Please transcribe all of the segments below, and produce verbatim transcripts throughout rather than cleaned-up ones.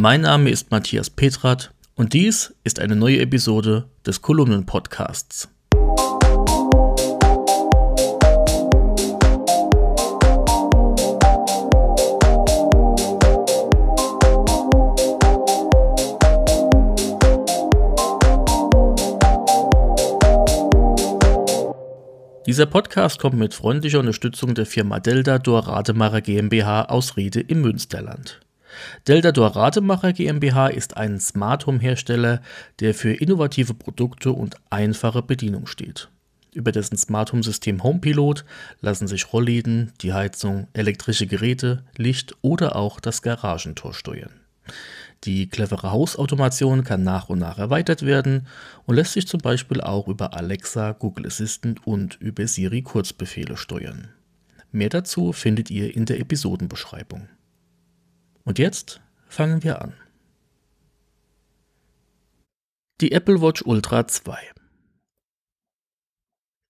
Mein Name ist Matthias Petrath und dies ist eine neue Episode des Kolumnen-Podcasts. Dieser Podcast kommt mit freundlicher Unterstützung der Firma Delta Dore Rademacher GmbH aus Rhede im Münsterland. Delta Dore Rademacher GmbH ist ein Smart-Home-Hersteller, der für innovative Produkte und einfache Bedienung steht. Über dessen Smart-Home-System HomePilot lassen sich Rollläden, die Heizung, elektrische Geräte, Licht oder auch das Garagentor steuern. Die clevere Hausautomation kann nach und nach erweitert werden und lässt sich zum Beispiel auch über Alexa, Google Assistant und über Siri Kurzbefehle steuern. Mehr dazu findet ihr in der Episodenbeschreibung. Und jetzt fangen wir an. Die Apple Watch Ultra zwei.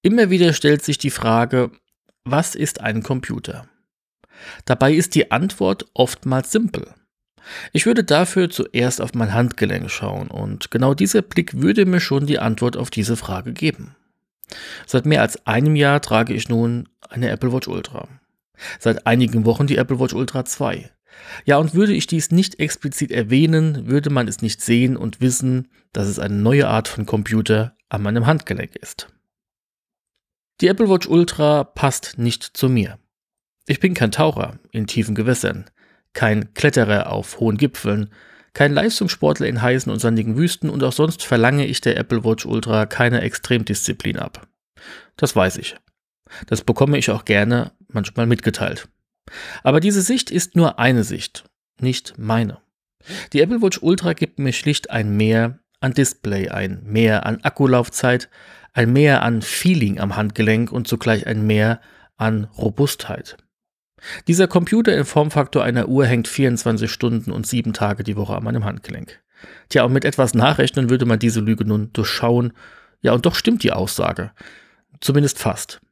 Immer wieder stellt sich die Frage, was ist ein Computer? Dabei ist die Antwort oftmals simpel. Ich würde dafür zuerst auf mein Handgelenk schauen und genau dieser Blick würde mir schon die Antwort auf diese Frage geben. Seit mehr als einem Jahr trage ich nun eine Apple Watch Ultra. Seit einigen Wochen die Apple Watch Ultra zwei. Ja, und würde ich dies nicht explizit erwähnen, würde man es nicht sehen und wissen, dass es eine neue Art von Computer an meinem Handgelenk ist. Die Apple Watch Ultra passt nicht zu mir. Ich bin kein Taucher in tiefen Gewässern, kein Kletterer auf hohen Gipfeln, kein Leistungssportler in heißen und sandigen Wüsten und auch sonst verlange ich der Apple Watch Ultra keine Extremdisziplin ab. Das weiß ich. Das bekomme ich auch gerne manchmal mitgeteilt. Aber diese Sicht ist nur eine Sicht, nicht meine. Die Apple Watch Ultra gibt mir schlicht ein Mehr an Display, ein Mehr an Akkulaufzeit, ein Mehr an Feeling am Handgelenk und zugleich ein Mehr an Robustheit. Dieser Computer im Formfaktor einer Uhr hängt vierundzwanzig Stunden und sieben Tage die Woche an meinem Handgelenk. Tja, und mit etwas Nachrechnen würde man diese Lüge nun durchschauen. Ja, und doch stimmt die Aussage. Zumindest fast.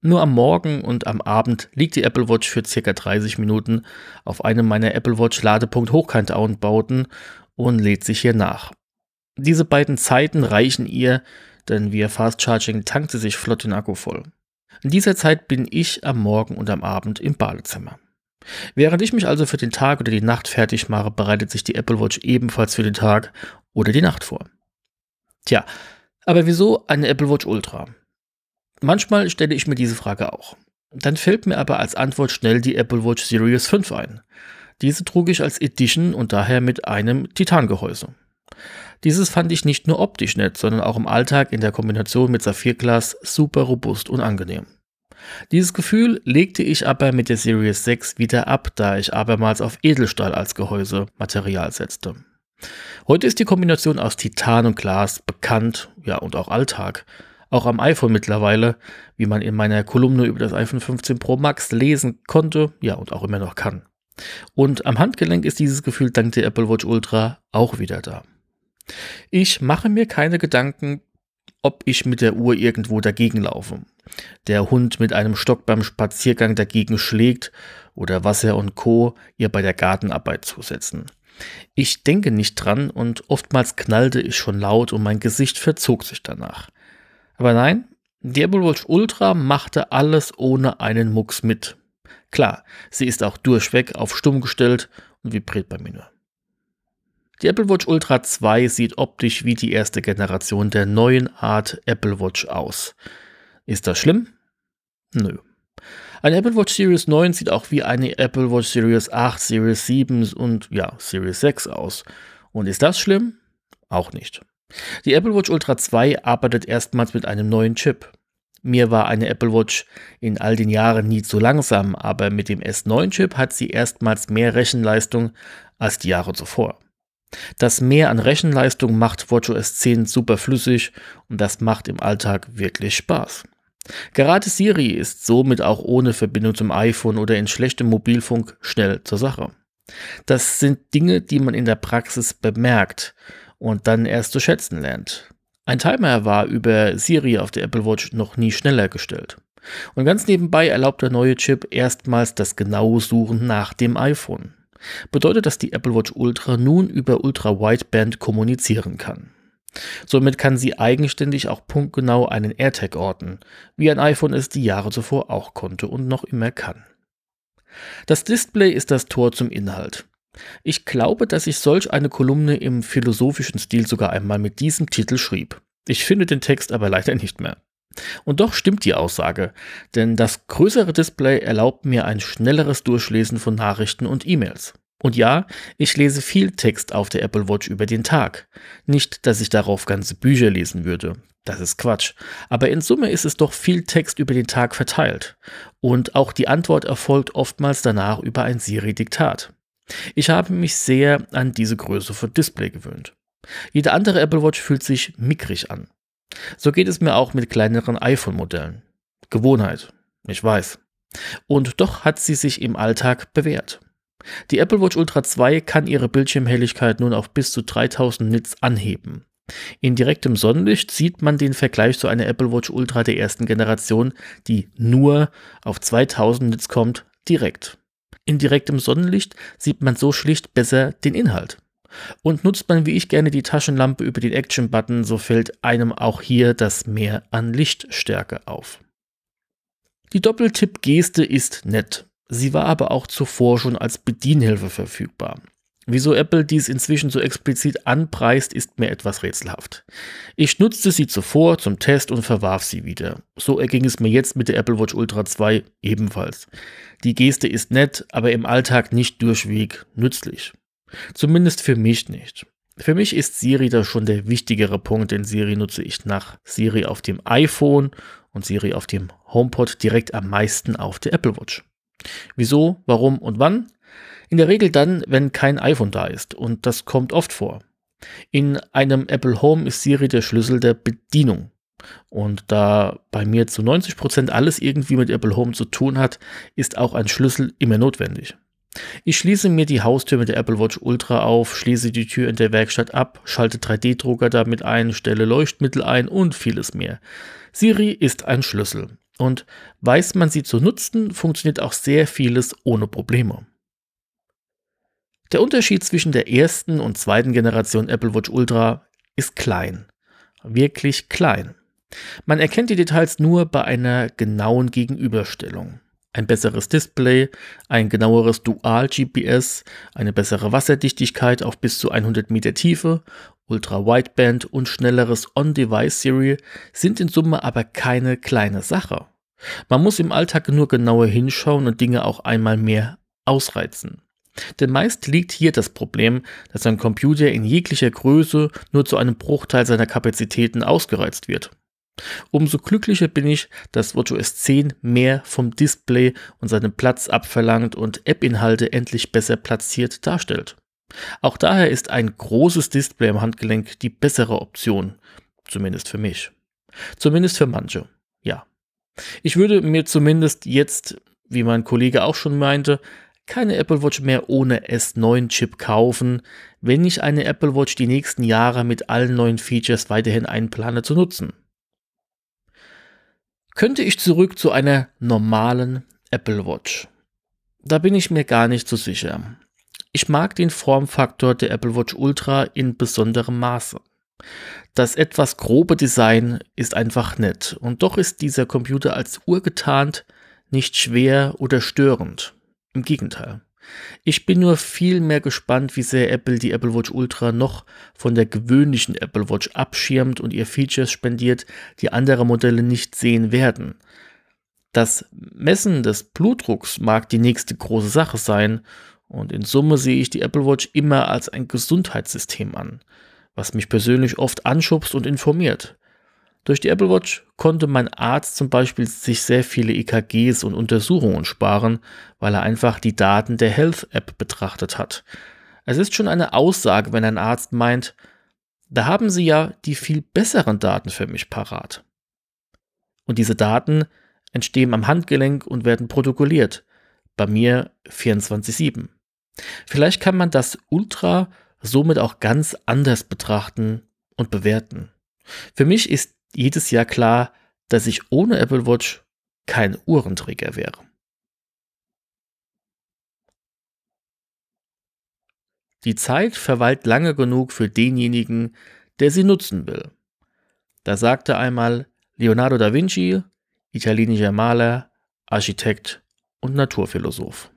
Nur am Morgen und am Abend liegt die Apple Watch für ca. dreißig Minuten auf einem meiner Apple Watch Ladepunkt Hochkant-Downbauten und lädt sich hier nach. Diese beiden Zeiten reichen ihr, denn via Fast Charging tankt sie sich flott den Akku voll. In dieser Zeit bin ich am Morgen und am Abend im Badezimmer. Während ich mich also für den Tag oder die Nacht fertig mache, bereitet sich die Apple Watch ebenfalls für den Tag oder die Nacht vor. Tja, aber wieso eine Apple Watch Ultra? Manchmal stelle ich mir diese Frage auch. Dann fällt mir aber als Antwort schnell die Apple Watch Series fünf ein. Diese trug ich als Edition und daher mit einem Titangehäuse. Dieses fand ich nicht nur optisch nett, sondern auch im Alltag in der Kombination mit Saphirglas super robust und angenehm. Dieses Gefühl legte ich aber mit der Series sechs wieder ab, da ich abermals auf Edelstahl als Gehäusematerial setzte. Heute ist die Kombination aus Titan und Glas bekannt, ja und auch Alltag. Auch am iPhone mittlerweile, wie man in meiner Kolumne über das iPhone fünfzehn Pro Max lesen konnte, ja und auch immer noch kann. Und am Handgelenk ist dieses Gefühl dank der Apple Watch Ultra auch wieder da. Ich mache mir keine Gedanken, ob ich mit der Uhr irgendwo dagegen laufe, der Hund mit einem Stock beim Spaziergang dagegen schlägt oder Wasser und Co. ihr bei der Gartenarbeit zusetzen. Ich denke nicht dran und oftmals knallte ich schon laut und mein Gesicht verzog sich danach. Aber nein, die Apple Watch Ultra machte alles ohne einen Mucks mit. Klar, sie ist auch durchweg auf stumm gestellt und vibriert bei mir nur. Die Apple Watch Ultra zwei sieht optisch wie die erste Generation der neuen Art Apple Watch aus. Ist das schlimm? Nö. Eine Apple Watch Series neun sieht auch wie eine Apple Watch Series acht, Series sieben und ja, Series sechs aus. Und ist das schlimm? Auch nicht. Die Apple Watch Ultra zwei arbeitet erstmals mit einem neuen Chip. Mir war eine Apple Watch in all den Jahren nie zu langsam, aber mit dem S neun Chip hat sie erstmals mehr Rechenleistung als die Jahre zuvor. Das Mehr an Rechenleistung macht WatchOS zehn super flüssig und das macht im Alltag wirklich Spaß. Gerade Siri ist somit auch ohne Verbindung zum iPhone oder in schlechtem Mobilfunk schnell zur Sache. Das sind Dinge, die man in der Praxis bemerkt und dann erst zu schätzen lernt. Ein Timer war über Siri auf der Apple Watch noch nie schneller gestellt. Und ganz nebenbei erlaubt der neue Chip erstmals das genaue Suchen nach dem iPhone. bedeutet, dass die Apple Watch Ultra nun über Ultra Wideband kommunizieren kann. Somit kann sie eigenständig auch punktgenau einen AirTag orten, wie ein iPhone es die Jahre zuvor auch konnte und noch immer kann. Das Display ist das Tor zum Inhalt. Ich glaube, dass ich solch eine Kolumne im philosophischen Stil sogar einmal mit diesem Titel schrieb. Ich finde den Text aber leider nicht mehr. Und doch stimmt die Aussage, denn das größere Display erlaubt mir ein schnelleres Durchlesen von Nachrichten und E-Mails. Und ja, ich lese viel Text auf der Apple Watch über den Tag. Nicht, dass ich darauf ganze Bücher lesen würde. Das ist Quatsch. Aber in Summe ist es doch viel Text über den Tag verteilt. Und auch die Antwort erfolgt oftmals danach über ein Siri-Diktat. Ich habe mich sehr an diese Größe von Display gewöhnt. Jede andere Apple Watch fühlt sich mickrig an. So geht es mir auch mit kleineren iPhone-Modellen. Gewohnheit, ich weiß. Und doch hat sie sich im Alltag bewährt. Die Apple Watch Ultra zwei kann ihre Bildschirmhelligkeit nun auf bis zu dreitausend Nits anheben. In direktem Sonnenlicht sieht man den Vergleich zu einer Apple Watch Ultra der ersten Generation, die nur auf zweitausend Nits kommt, direkt. In direktem Sonnenlicht sieht man so schlicht besser den Inhalt. Und nutzt man wie ich gerne die Taschenlampe über den Action-Button, so fällt einem auch hier das Mehr an Lichtstärke auf. Die Doppeltipp-Geste ist nett. Sie war aber auch zuvor schon als Bedienhilfe verfügbar. Wieso Apple dies inzwischen so explizit anpreist, ist mir etwas rätselhaft. Ich nutzte sie zuvor zum Test und verwarf sie wieder. So erging es mir jetzt mit der Apple Watch Ultra zwei ebenfalls. Die Geste ist nett, aber im Alltag nicht durchweg nützlich. Zumindest für mich nicht. Für mich ist Siri da schon der wichtigere Punkt, denn Siri nutze ich nach Siri auf dem iPhone und Siri auf dem HomePod direkt am meisten auf der Apple Watch. Wieso, warum und wann? In der Regel dann, wenn kein iPhone da ist, und das kommt oft vor. In einem Apple Home ist Siri der Schlüssel der Bedienung. Und da bei mir zu neunzig Prozent alles irgendwie mit Apple Home zu tun hat, ist auch ein Schlüssel immer notwendig. Ich schließe mir die Haustür mit der Apple Watch Ultra auf, schließe die Tür in der Werkstatt ab, schalte drei D Drucker damit ein, stelle Leuchtmittel ein und vieles mehr. Siri ist ein Schlüssel. Und weiß man sie zu nutzen, funktioniert auch sehr vieles ohne Probleme. Der Unterschied zwischen der ersten und zweiten Generation Apple Watch Ultra ist klein. Wirklich klein. Man erkennt die Details nur bei einer genauen Gegenüberstellung. Ein besseres Display, ein genaueres Dual G P S, eine bessere Wasserdichtigkeit auf bis zu hundert Meter Tiefe, Ultra-Wideband und schnelleres On-Device-Siri sind in Summe aber keine kleine Sache. Man muss im Alltag nur genauer hinschauen und Dinge auch einmal mehr ausreizen. Denn meist liegt hier das Problem, dass ein Computer in jeglicher Größe nur zu einem Bruchteil seiner Kapazitäten ausgereizt wird. Umso glücklicher bin ich, dass WatchOS zehn mehr vom Display und seinen Platz abverlangt und App-Inhalte endlich besser platziert darstellt. Auch daher ist ein großes Display am Handgelenk die bessere Option, zumindest für mich. Zumindest für manche, ja. Ich würde mir zumindest jetzt, wie mein Kollege auch schon meinte, keine Apple Watch mehr ohne S neun Chip kaufen, wenn ich eine Apple Watch die nächsten Jahre mit allen neuen Features weiterhin einplane zu nutzen. Könnte ich zurück zu einer normalen Apple Watch? Da bin ich mir gar nicht so sicher. Ich mag den Formfaktor der Apple Watch Ultra in besonderem Maße. Das etwas grobe Design ist einfach nett und doch ist dieser Computer als Uhr getarnt nicht schwer oder störend. Im Gegenteil. Ich bin nur viel mehr gespannt, wie sehr Apple die Apple Watch Ultra noch von der gewöhnlichen Apple Watch abschirmt und ihr Features spendiert, die andere Modelle nicht sehen werden. Das Messen des Blutdrucks mag die nächste große Sache sein und in Summe sehe ich die Apple Watch immer als ein Gesundheitssystem an, was mich persönlich oft anschubst und informiert. Durch die Apple Watch konnte mein Arzt zum Beispiel sich sehr viele E K Gs und Untersuchungen sparen, weil er einfach die Daten der Health-App betrachtet hat. Es ist schon eine Aussage, wenn ein Arzt meint, da haben Sie ja die viel besseren Daten für mich parat. Und diese Daten entstehen am Handgelenk und werden protokolliert. Bei mir vierundzwanzig sieben. Vielleicht kann man das Ultra somit auch ganz anders betrachten und bewerten. Für mich ist jedes Jahr klar, dass ich ohne Apple Watch kein Uhrenträger wäre. Die Zeit verweilt lange genug für denjenigen, der sie nutzen will. Da sagte einmal Leonardo da Vinci, italienischer Maler, Architekt und Naturphilosoph.